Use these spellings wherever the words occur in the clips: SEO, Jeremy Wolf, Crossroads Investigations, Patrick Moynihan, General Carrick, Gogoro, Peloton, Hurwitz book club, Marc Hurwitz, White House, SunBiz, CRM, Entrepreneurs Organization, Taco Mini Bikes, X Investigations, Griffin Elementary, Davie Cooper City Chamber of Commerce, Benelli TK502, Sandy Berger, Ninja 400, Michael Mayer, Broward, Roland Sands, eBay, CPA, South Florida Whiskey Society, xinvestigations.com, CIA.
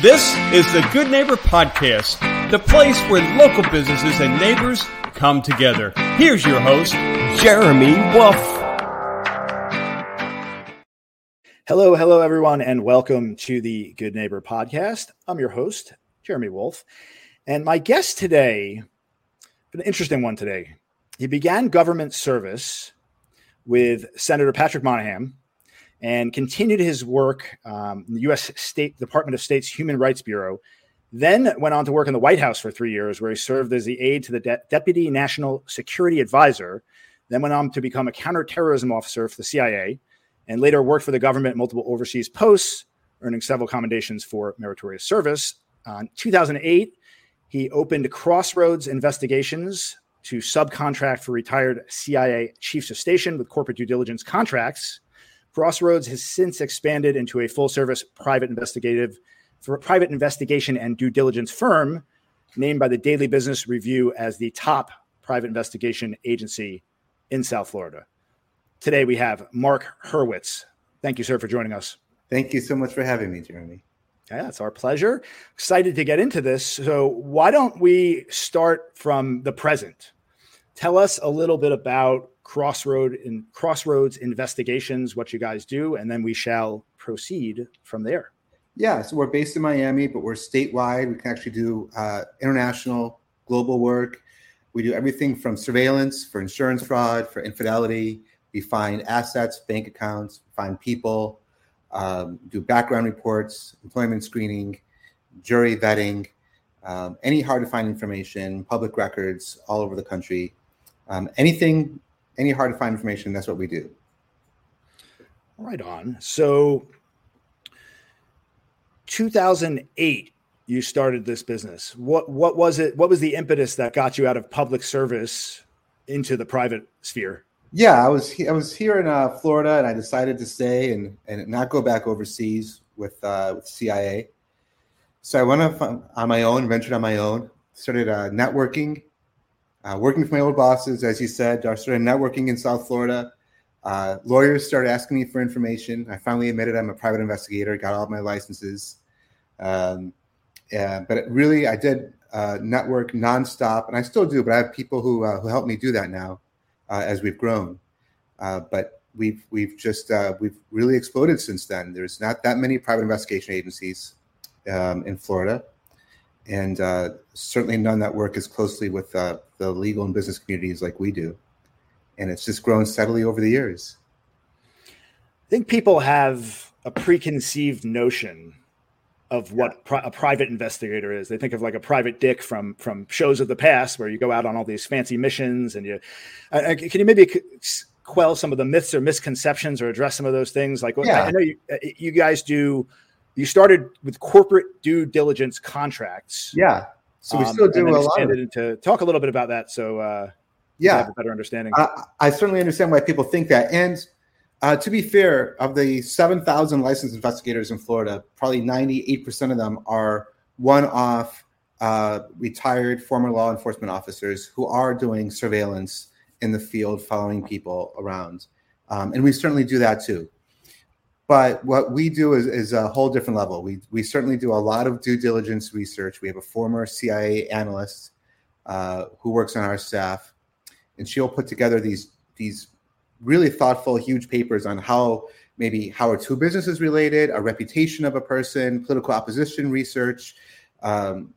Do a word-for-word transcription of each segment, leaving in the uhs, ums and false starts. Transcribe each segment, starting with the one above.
This is the Good Neighbor Podcast, the place where local businesses and neighbors come together. Here's your host, Jeremy Wolf. Hello, hello, everyone, and welcome to the Good Neighbor Podcast. I'm your host, Jeremy Wolf, and my guest today, an interesting one today. He began government service with Senator Patrick Moynihan and continued his work um, in the U S State Department of State's Human Rights Bureau, then went on to work in the White House for three years, where he served as the aide to the De- Deputy National Security Advisor, then went on to become a counterterrorism officer for the C I A, and later worked for the government in multiple overseas posts, earning several commendations for meritorious service. Uh, in two thousand eight, he opened Crossroads Investigations to subcontract for retired C I A chiefs of station with corporate due diligence contracts. Crossroads has since expanded into a full-service private investigative, for private investigation and due diligence firm, named by the Daily Business Review as the top private investigation agency in South Florida. Today we have Marc Hurwitz. Thank you, sir, for joining us. Thank you so much for having me, Jeremy. Yeah, it's our pleasure. Excited to get into this. So why don't we start from the present? Tell us a little bit about Crossroad in Crossroads Investigations, what you guys do, and then we shall proceed from there. Yeah, so we're based in Miami, but we're statewide. We can actually do uh, international, global work. We do everything from surveillance, for insurance fraud, for infidelity. We find assets, bank accounts, find people, um, do background reports, employment screening, jury vetting, um, any hard-to-find information, public records all over the country, um, anything Any hard-to-find information, that's what we do. Right on. So two thousand eight, you started this business. What what was it? What was the impetus that got you out of public service into the private sphere? Yeah, I was I was here in uh, Florida, and I decided to stay and, and not go back overseas with uh, with C I A. So I went up on my own, ventured on my own, started uh, networking. Uh, working for my old bosses, as you said, I started networking in South Florida. Uh, lawyers started asking me for information. I finally admitted I'm a private investigator, got all of my licenses. Um, yeah, but it really, I did uh, network nonstop, and I still do, but I have people who uh, who help me do that now uh, as we've grown. Uh, but we've we've just, uh, we've really exploded since then. There's not that many private investigation agencies um, in Florida. And uh, certainly none that work as closely with uh, the legal and business communities like we do. And it's just grown steadily over the years. I think people have a preconceived notion of what yeah. pri- a private investigator is. They think of like a private dick from from shows of the past where you go out on all these fancy missions. And you uh, can you maybe quell some of the myths or misconceptions or address some of those things? Like yeah. I know you, you guys do... You started with corporate due diligence contracts. Yeah. So we still um, do a lot of it. Into, talk a little bit about that so uh, yeah. you have a better understanding. I, I certainly understand why people think that. And uh, to be fair, of the seven thousand licensed investigators in Florida, probably ninety-eight percent of them are one-off uh, retired former law enforcement officers who are doing surveillance in the field, following people around. Um, and we certainly do that too. But what we do is, is a whole different level. We we certainly do a lot of due diligence research. We have a former C I A analyst uh, who works on our staff, and she'll put together these these really thoughtful, huge papers on how maybe how are two businesses related, a reputation of a person, political opposition research, um,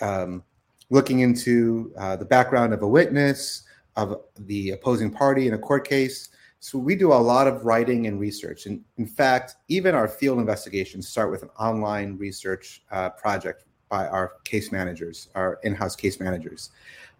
um, looking into uh, the background of a witness, of the opposing party in a court case. So we do a lot of writing and research. And in fact, even our field investigations start with an online research uh, project by our case managers, our in-house case managers.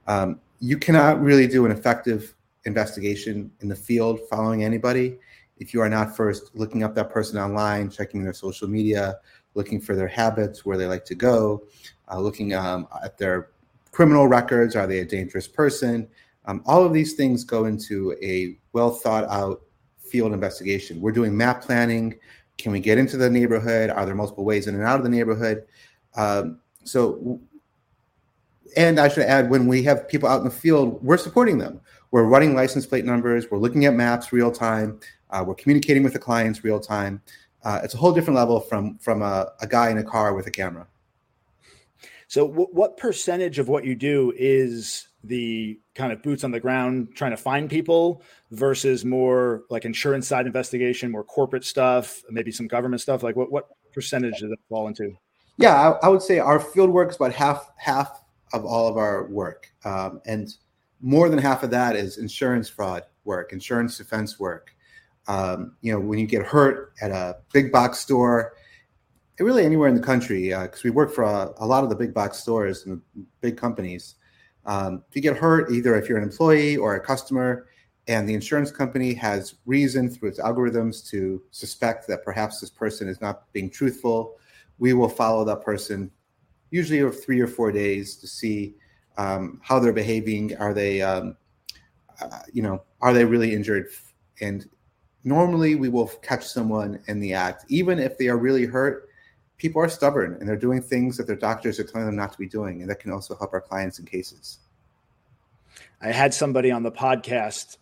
Um, you cannot really do an effective investigation in the field following anybody if you are not first looking up that person online, checking their social media, looking for their habits, where they like to go, uh, looking um, at their criminal records. Are they a dangerous person? Um, all of these things go into a well-thought-out field investigation. We're doing map planning. Can we get into the neighborhood? Are there multiple ways in and out of the neighborhood? Um, so, and I should add, when we have people out in the field, we're supporting them. We're running license plate numbers. We're looking at maps real-time. Uh, we're communicating with the clients real-time. uh, it's a whole different level from from a, a guy in a car with a camera. So w- what percentage of what you do is the kind of boots on the ground trying to find people versus more like insurance side investigation, more corporate stuff, maybe some government stuff? Like what, what percentage does that fall into? Yeah, I, I would say our field work is about half half of all of our work. Um, and more than half of that is insurance fraud work, insurance defense work. Um, you know, when you get hurt at a big box store, really anywhere in the country, because uh, we work for a, a lot of the big box stores and big companies. Um, if you get hurt, either if you're an employee or a customer, and the insurance company has reason through its algorithms to suspect that perhaps this person is not being truthful, we will follow that person usually over three or four days to see um, how they're behaving. Are they, um, uh, you know, are they really injured? And normally we will catch someone in the act, even if they are really hurt. People are stubborn and they're doing things that their doctors are telling them not to be doing. And that can also help our clients in cases. I had somebody on the podcast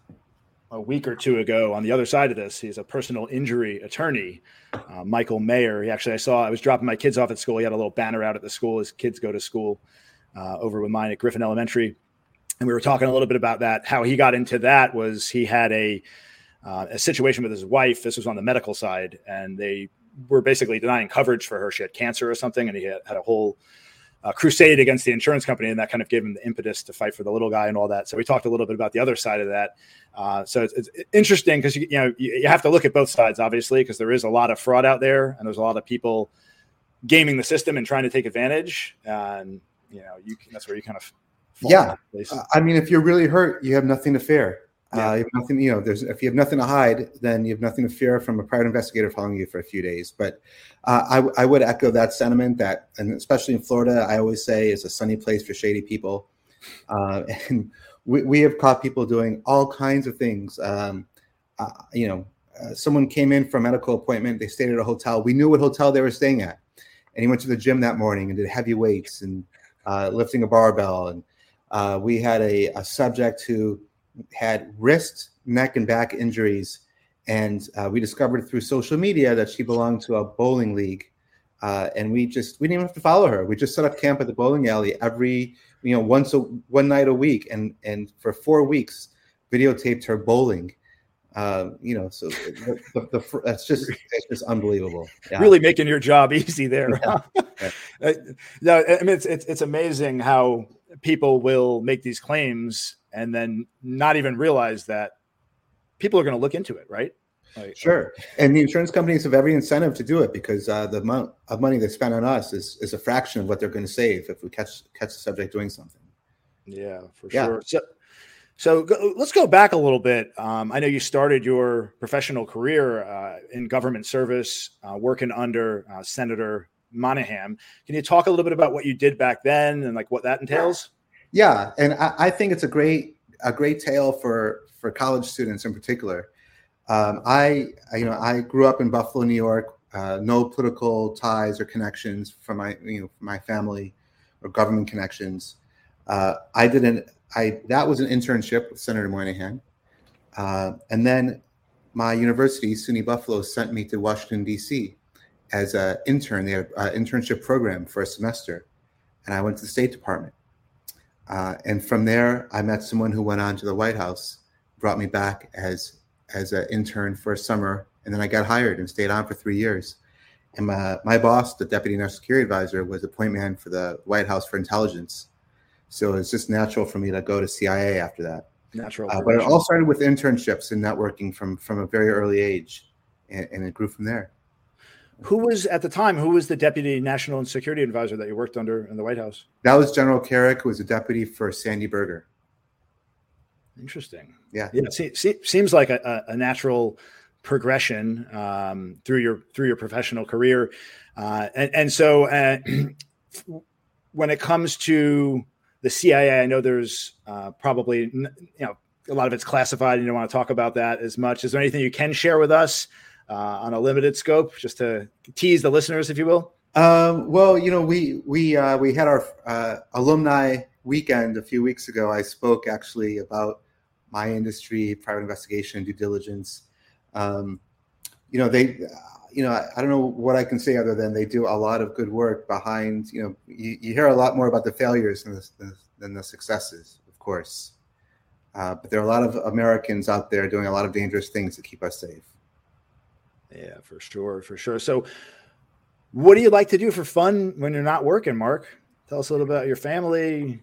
a week or two ago on the other side of this. He's a personal injury attorney, uh, Michael Mayer. He actually, I saw, I was dropping my kids off at school. He had a little banner out at the school. His kids go to school uh, over with mine at Griffin Elementary. And we were talking a little bit about that. How he got into that was he had a, uh, a situation with his wife. This was on the medical side, and they were basically denying coverage for her. She had cancer or something, and he had, had a whole uh, crusade against the insurance company, and that kind of gave him the impetus to fight for the little guy and all that. So we talked a little bit about the other side of that. Uh, so it's, it's interesting because, you, you know, you, you have to look at both sides, obviously, because there is a lot of fraud out there, and there's a lot of people gaming the system and trying to take advantage. And, you know, you can, that's where you kind of fall. Yeah. Uh, I mean, if you're really hurt, you have nothing to fear. Yeah. Uh, you have nothing, you know, there's, if you have nothing to hide, then you have nothing to fear from a private investigator following you for a few days. But uh, I, w- I would echo that sentiment that, and especially in Florida, I always say is a sunny place for shady people. Uh, and we, we have caught people doing all kinds of things. Um, uh, you know, uh, someone came in for a medical appointment. They stayed at a hotel. We knew what hotel they were staying at. And he went to the gym that morning and did heavy weights and uh, lifting a barbell. And uh, we had a, a subject who had wrist, neck, and back injuries, and uh, we discovered through social media that she belonged to a bowling league, uh, and we just we didn't even have to follow her. We just set up camp at the bowling alley every you know once a one night a week, and and for four weeks videotaped her bowling. Uh, you know, so the, the, the, that's just it's just unbelievable. Yeah. Really making your job easy there. Huh? Yeah. Yeah. No, I mean it's, it's it's amazing how people will make these claims and then not even realize that people are going to look into it, right? Like, sure. And the insurance companies have every incentive to do it because uh, the amount of money they spend on us is, is a fraction of what they're going to save if we catch catch the subject doing something. Yeah, for yeah. sure. So, so go, let's go back a little bit. Um, I know you started your professional career uh, in government service, uh, working under uh, Senator Moynihan. Can you talk a little bit about what you did back then and like what that entails? Yeah. Yeah, and I, I think it's a great a great tale for, for college students in particular. Um, I you know I grew up in Buffalo, New York. Uh, no political ties or connections from my you know my family or government connections. Uh, I did an I that was an internship with Senator Moynihan, uh, and then my university, SUNY Buffalo, sent me to Washington D C as an intern. They had an internship program for a semester, and I went to the State Department. Uh, and from there, I met someone who went on to the White House, brought me back as as an intern for a summer, and then I got hired and stayed on for three years. And my, my boss, the Deputy National Security Advisor, was a point man for the White House for intelligence. So it's just natural for me to go to C I A after that. Natural. Uh, but it all started with internships and networking from, from a very early age, and, and it grew from there. Who was, at the time, who was the Deputy National Security Advisor that you worked under in the White House? That was General Carrick, who was a deputy for Sandy Berger. Interesting. Yeah. yeah see, see, seems like a, a natural progression um, through your through your professional career. Uh, and, and so uh, when it comes to the C I A, I know there's uh, probably, you know, a lot of it's classified and you don't want to talk about that as much. Is there anything you can share with us? Uh, on a limited scope, just to tease the listeners, if you will? Um, well, you know, we we uh, we had our uh, alumni weekend a few weeks ago. I spoke actually about my industry, private investigation, due diligence. Um, you know, they you know, I, I don't know what I can say other than they do a lot of good work behind, you know, you, you hear a lot more about the failures than the, than the successes, of course. Uh, but there are a lot of Americans out there doing a lot of dangerous things to keep us safe. Yeah, for sure. For sure. So what do you like to do for fun when you're not working, Mark? Tell us a little bit about your family.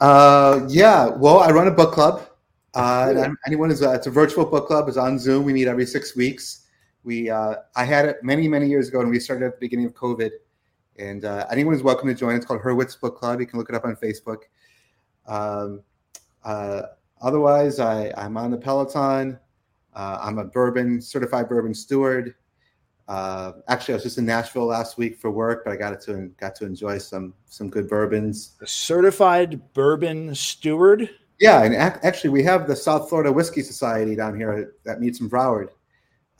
Uh, yeah. Well, I run a book club. Uh, cool. Anyone is, uh, it's a virtual book club. It's on Zoom. We meet every six weeks. We, uh, I had it many, many years ago, and we started at the beginning of COVID. And uh, anyone is welcome to join. It's called Hurwitz Book Club. You can look it up on Facebook. Um, uh, otherwise, I, I'm on the Peloton. Uh, I'm a bourbon, certified bourbon steward. Uh, actually, I was just in Nashville last week for work, but I got to got to enjoy some some good bourbons. A certified bourbon steward? Yeah, and ac- actually, we have the South Florida Whiskey Society down here that meets in Broward.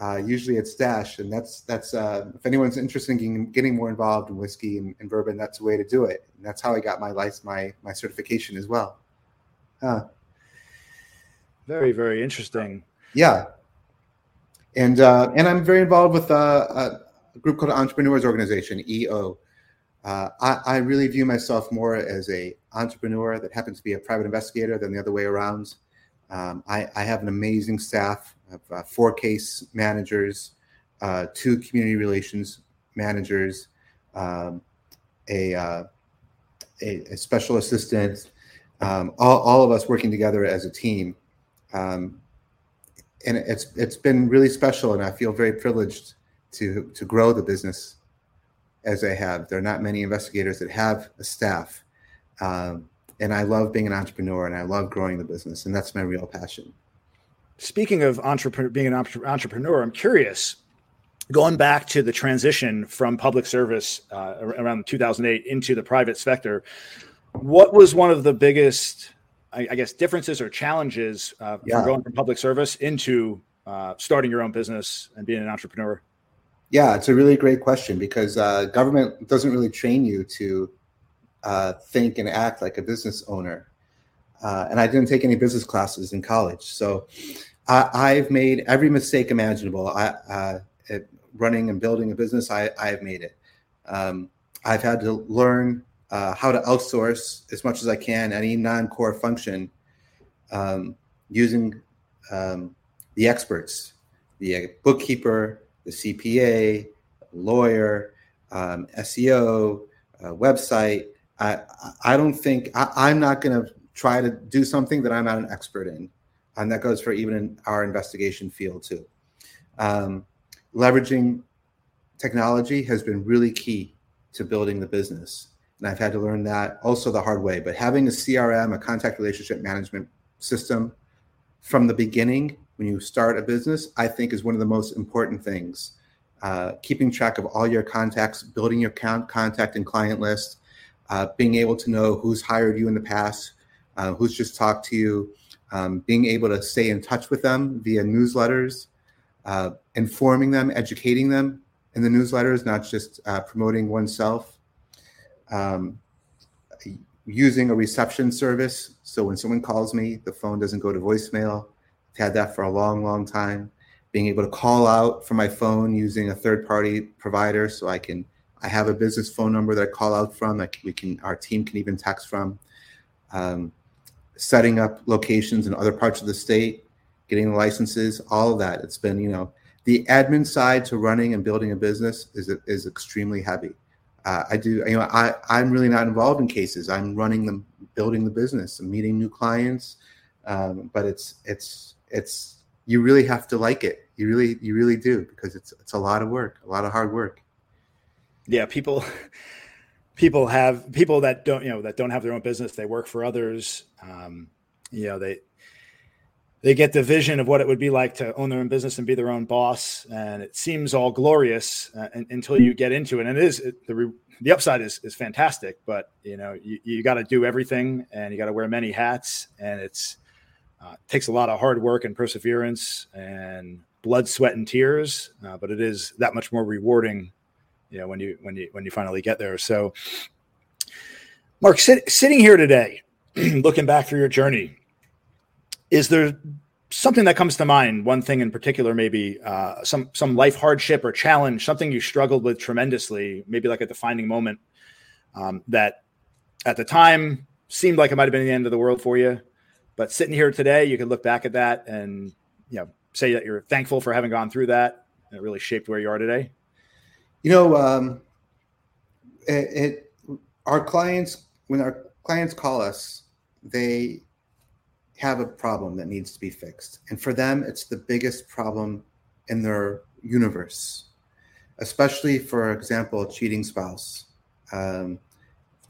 Uh, usually at Stash, and that's that's uh, if anyone's interested in getting more involved in whiskey and, and bourbon, that's the way to do it. And that's how I got my license, my my certification as well. Huh. Very, very interesting. Yeah, and uh, and I'm very involved with a, a group called Entrepreneurs Organization (E O). Uh, I, I really view myself more as a entrepreneur that happens to be a private investigator than the other way around. Um, I, I have an amazing staff. I have uh, four case managers, uh, two community relations managers, um, a, uh, a a special assistant, um, all, all of us working together as a team. Um, and it's it's been really special, and I feel very privileged to to grow the business as I have. There are not many investigators that have a staff. Um, and I love being an entrepreneur, and I love growing the business, and that's my real passion. Speaking of entrepreneur, being an entrepreneur, I'm curious, going back to the transition from public service uh, around two thousand eight into the private sector, what was one of the biggest, I, I guess, differences or challenges uh, yeah. from going from public service into uh, starting your own business and being an entrepreneur? Yeah, it's a really great question, because uh, government doesn't really train you to uh, think and act like a business owner. Uh, and I didn't take any business classes in college. So I, I've made every mistake imaginable. I, uh, at running and building a business, I, I've made it. Um, I've had to learn uh, how to outsource as much as I can any non-core function um, using um, the experts, the bookkeeper, the C P A, lawyer, um, S E O, uh, website. I, I don't think I, I'm not going to try to do something that I'm not an expert in. And that goes for even in our investigation field too. Um, leveraging technology has been really key to building the business. And I've had to learn that also the hard way, but having a C R M, a contact relationship management system from the beginning, when you start a business, I think is one of the most important things. Uh, keeping track of all your contacts, building your count, contact and client list, uh, being able to know who's hired you in the past, Uh, who's just talked to you, um, being able to stay in touch with them via newsletters, uh, informing them, educating them in the newsletters, not just uh, promoting oneself, um, using a reception service. So when someone calls me, the phone doesn't go to voicemail. I've had that for a long, long time. Being able to call out from my phone using a third-party provider, so I can I have a business phone number that I call out from. Like we can, our team can even text from. Um, setting up locations in other parts of the state, getting licenses, all of that. It's been, you know, the admin side to running and building a business is is extremely heavy. Uh, I do, you know, I, I'm really not involved in cases. I'm running them, building the business and meeting new clients. Um, but it's, it's, it's, you really have to like it. You really, you really do, because it's, it's a lot of work, a lot of hard work. Yeah. People... People have people that don't, you know, that don't have their own business. They work for others. Um, you know, they they get the vision of what it would be like to own their own business and be their own boss, and it seems all glorious uh, and, until you get into it. And it is it, the re, the upside is is fantastic, but you know, you, you got to do everything, and you got to wear many hats, and it's uh, takes a lot of hard work and perseverance and blood, sweat, and tears. Uh, but it is that much more rewarding. You know, when you when you when you finally get there. So, Mark, sit, sitting here today, looking back through your journey, is there something that comes to mind, one thing in particular, maybe uh, some some life hardship or challenge, something you struggled with tremendously, maybe like a defining moment um, that at the time seemed like it might have been the end of the world for you. But sitting here today, you can look back at that and, you know, say that you're thankful for having gone through that. And it really shaped where you are today. You know, um, it, it our clients, when our clients call us, they have a problem that needs to be fixed. And for them, it's the biggest problem in their universe, especially, for example, a cheating spouse. Um,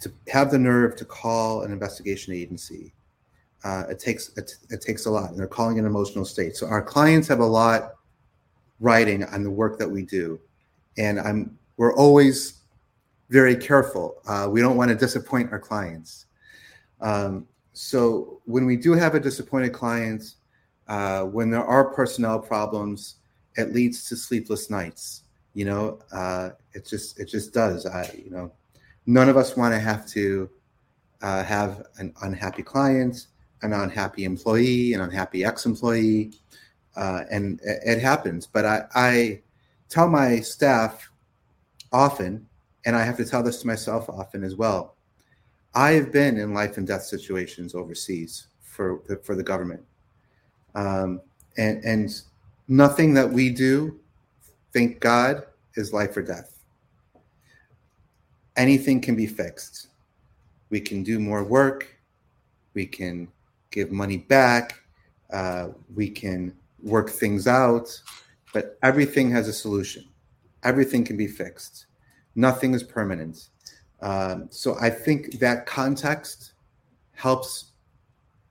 to have the nerve to call an investigation agency, uh, it takes it, it takes a lot. And they're calling it an emotional state. So our clients have a lot riding on the work that we do. And I'm we're always very careful. Uh, we don't want to disappoint our clients. Um, So when we do have a disappointed client, uh, when there are personnel problems, it leads to sleepless nights. You know, uh, it just it just does. I, you know, none of us want to have to uh, have an unhappy client, an unhappy employee, an unhappy ex-employee, uh, and it, it happens. But I, I tell my staff often, and I have to tell this to myself often as well. I have been in life and death situations overseas for the, for the government, um, and and nothing that we do, thank God, is life or death. Anything can be fixed. We can do more work. We can give money back. Uh, we can work things out, but everything has a solution. Everything can be fixed. Nothing is permanent. Um, so I think that context helps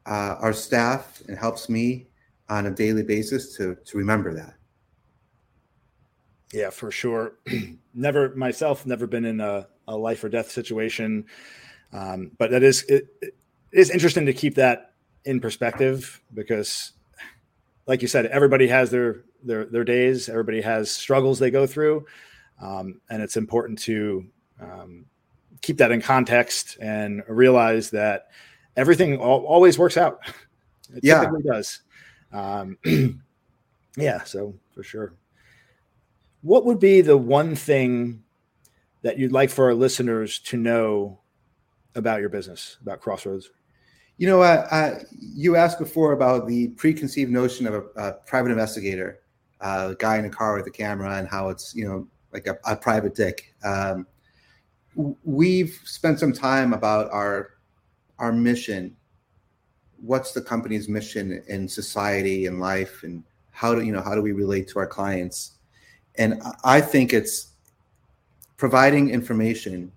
uh, our staff and helps me on a daily basis to to remember that. Yeah, for sure. Never myself, never been in a, a life or death situation, um, but that is it, it is interesting to keep that in perspective because, like you said, everybody has their their their days. Everybody has struggles they go through, um, and it's important to. Um, keep that in context and realize that everything al- always works out. It yeah. typically does. Um, yeah. So for sure. What would be the one thing that you'd like for our listeners to know about your business, about Crossroads? You know, uh, uh, you asked before about the preconceived notion of a, a private investigator, uh, a guy in a car with a camera and how it's, you know, like a, a private dick. Um, We've spent some time about our our mission. What's the company's mission in society and life, and how do you know how do we relate to our clients? And I think it's providing information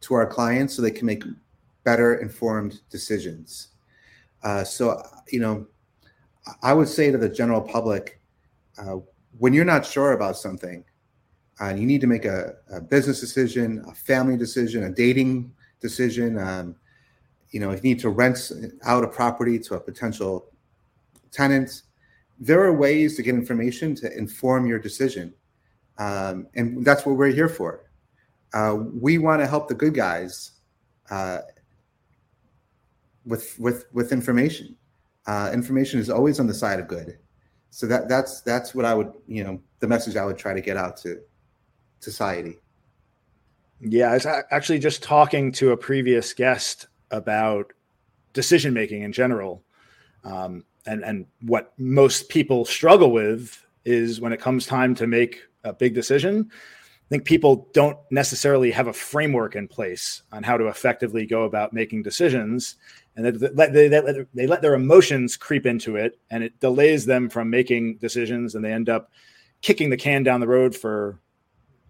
to our clients so they can make better informed decisions. Uh, so you know, I would say to the general public, uh, when you're not sure about something. And uh, you need to make a, a business decision, a family decision, a dating decision. Um, you know, if you need to rent out a property to a potential tenant, there are ways to get information to inform your decision. Um, and that's what we're here for. Uh, we want to help the good guys uh, with with with information. Uh, information is always on the side of good. So that that's that's what I would, you know, the message I would try to get out to. Society. Yeah, I was actually just talking to a previous guest about decision making in general, um, and and what most people struggle with is when it comes time to make a big decision. I think people don't necessarily have a framework in place on how to effectively go about making decisions, and they let they, they, they let their emotions creep into it, and it delays them from making decisions, and they end up kicking the can down the road for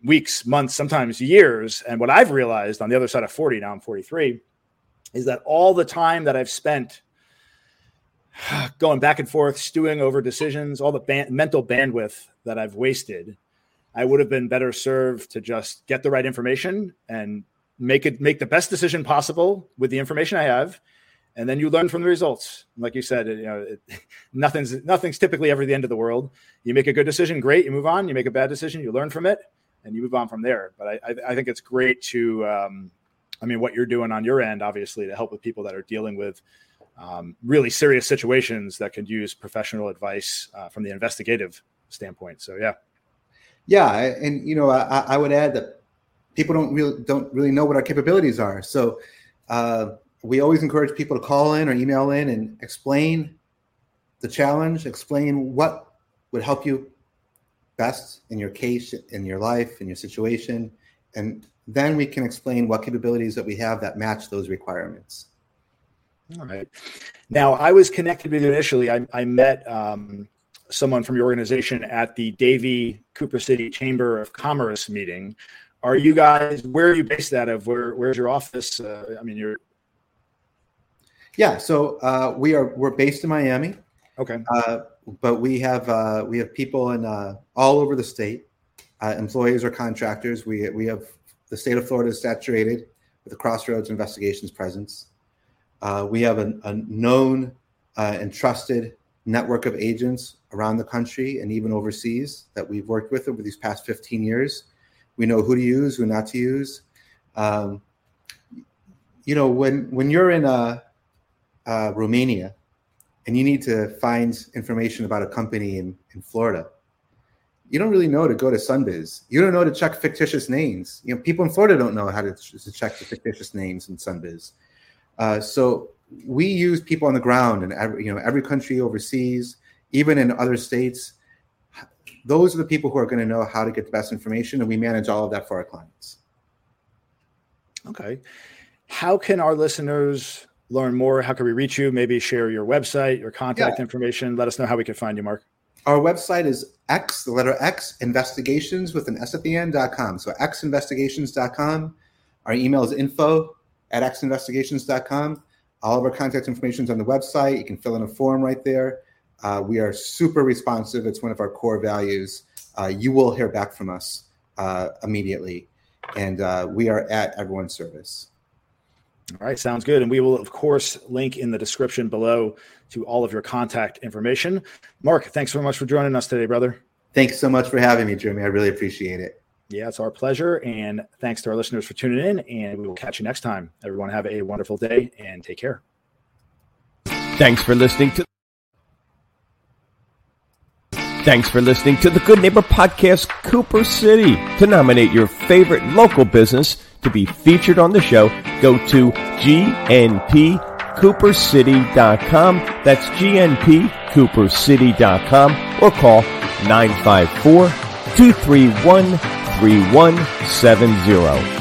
weeks, months, sometimes years. And what I've realized on the other side of forty, now I'm forty-three, is that all the time that I've spent going back and forth, stewing over decisions, all the ban- mental bandwidth that I've wasted, I would have been better served to just get the right information and make it, make the best decision possible with the information I have. And then you learn from the results. Like you said, you know, it, nothing's, nothing's typically ever the end of the world. You make a good decision. Great. You move on. You make a bad decision. You learn from it. And you move on from there. But I, I think it's great to, um, I mean, what you're doing on your end, obviously, to help with people that are dealing with um, really serious situations that could use professional advice uh, from the investigative standpoint. So, yeah. Yeah. And, you know, I, I would add that people don't really don't really know what our capabilities are. So uh, we always encourage people to call in or email in and explain the challenge, explain what would help you best in your case, in your life, in your situation. And then we can explain what capabilities that we have that match those requirements. All right. Now, I was connected with you initially. I, I met um, someone from your organization at the Davie Cooper City Chamber of Commerce meeting. Are you guys, where are you based out of? Where, where's your office? Uh, I mean, you're. Yeah. So uh, we are, we're based in Miami. Okay. Uh, but we have, uh, we have people in uh, all over the state, uh, employees or contractors. We, we have, the state of Florida is saturated with the Crossroads Investigations presence. Uh, we have an, a known uh, and trusted network of agents around the country and even overseas that we've worked with over these past fifteen years. We know who to use, who not to use. Um, you know, when when you're in uh, uh, Romania and you need to find information about a company in, in Florida, you don't really know to go to SunBiz. You don't know to check fictitious names. You know, people in Florida don't know how to, to check the fictitious names in SunBiz. Uh, so we use people on the ground in every, you know, every country overseas, even in other states. Those are the people who are going to know how to get the best information, and we manage all of that for our clients. Okay. How can our listeners learn more? How can we reach you? Maybe share your website, your contact yeah. information. Let us know how we can find you, Marc. Our website is X, the letter X, investigations with an S at the end, dot com. So x investigations dot com. Our email is info at x investigations dot com. All of our contact information is on the website. You can fill in a form right there. Uh, we are super responsive. It's one of our core values. Uh, you will hear back from us uh, immediately. And uh, we are at everyone's service. All right. Sounds good. And we will, of course, link in the description below to all of your contact information. Marc, thanks so much for joining us today, brother. Thanks so much for having me, Jeremy. I really appreciate it. Yeah, it's our pleasure. And thanks to our listeners for tuning in. And we will catch you next time. Everyone have a wonderful day and take care. Thanks for listening to Thanks for listening to the Good Neighbor Podcast Cooper City. To nominate your favorite local business to be featured on the show, go to g n p cooper city dot com. That's g n p cooper city dot com or call nine five four, two three one, three one seven zero.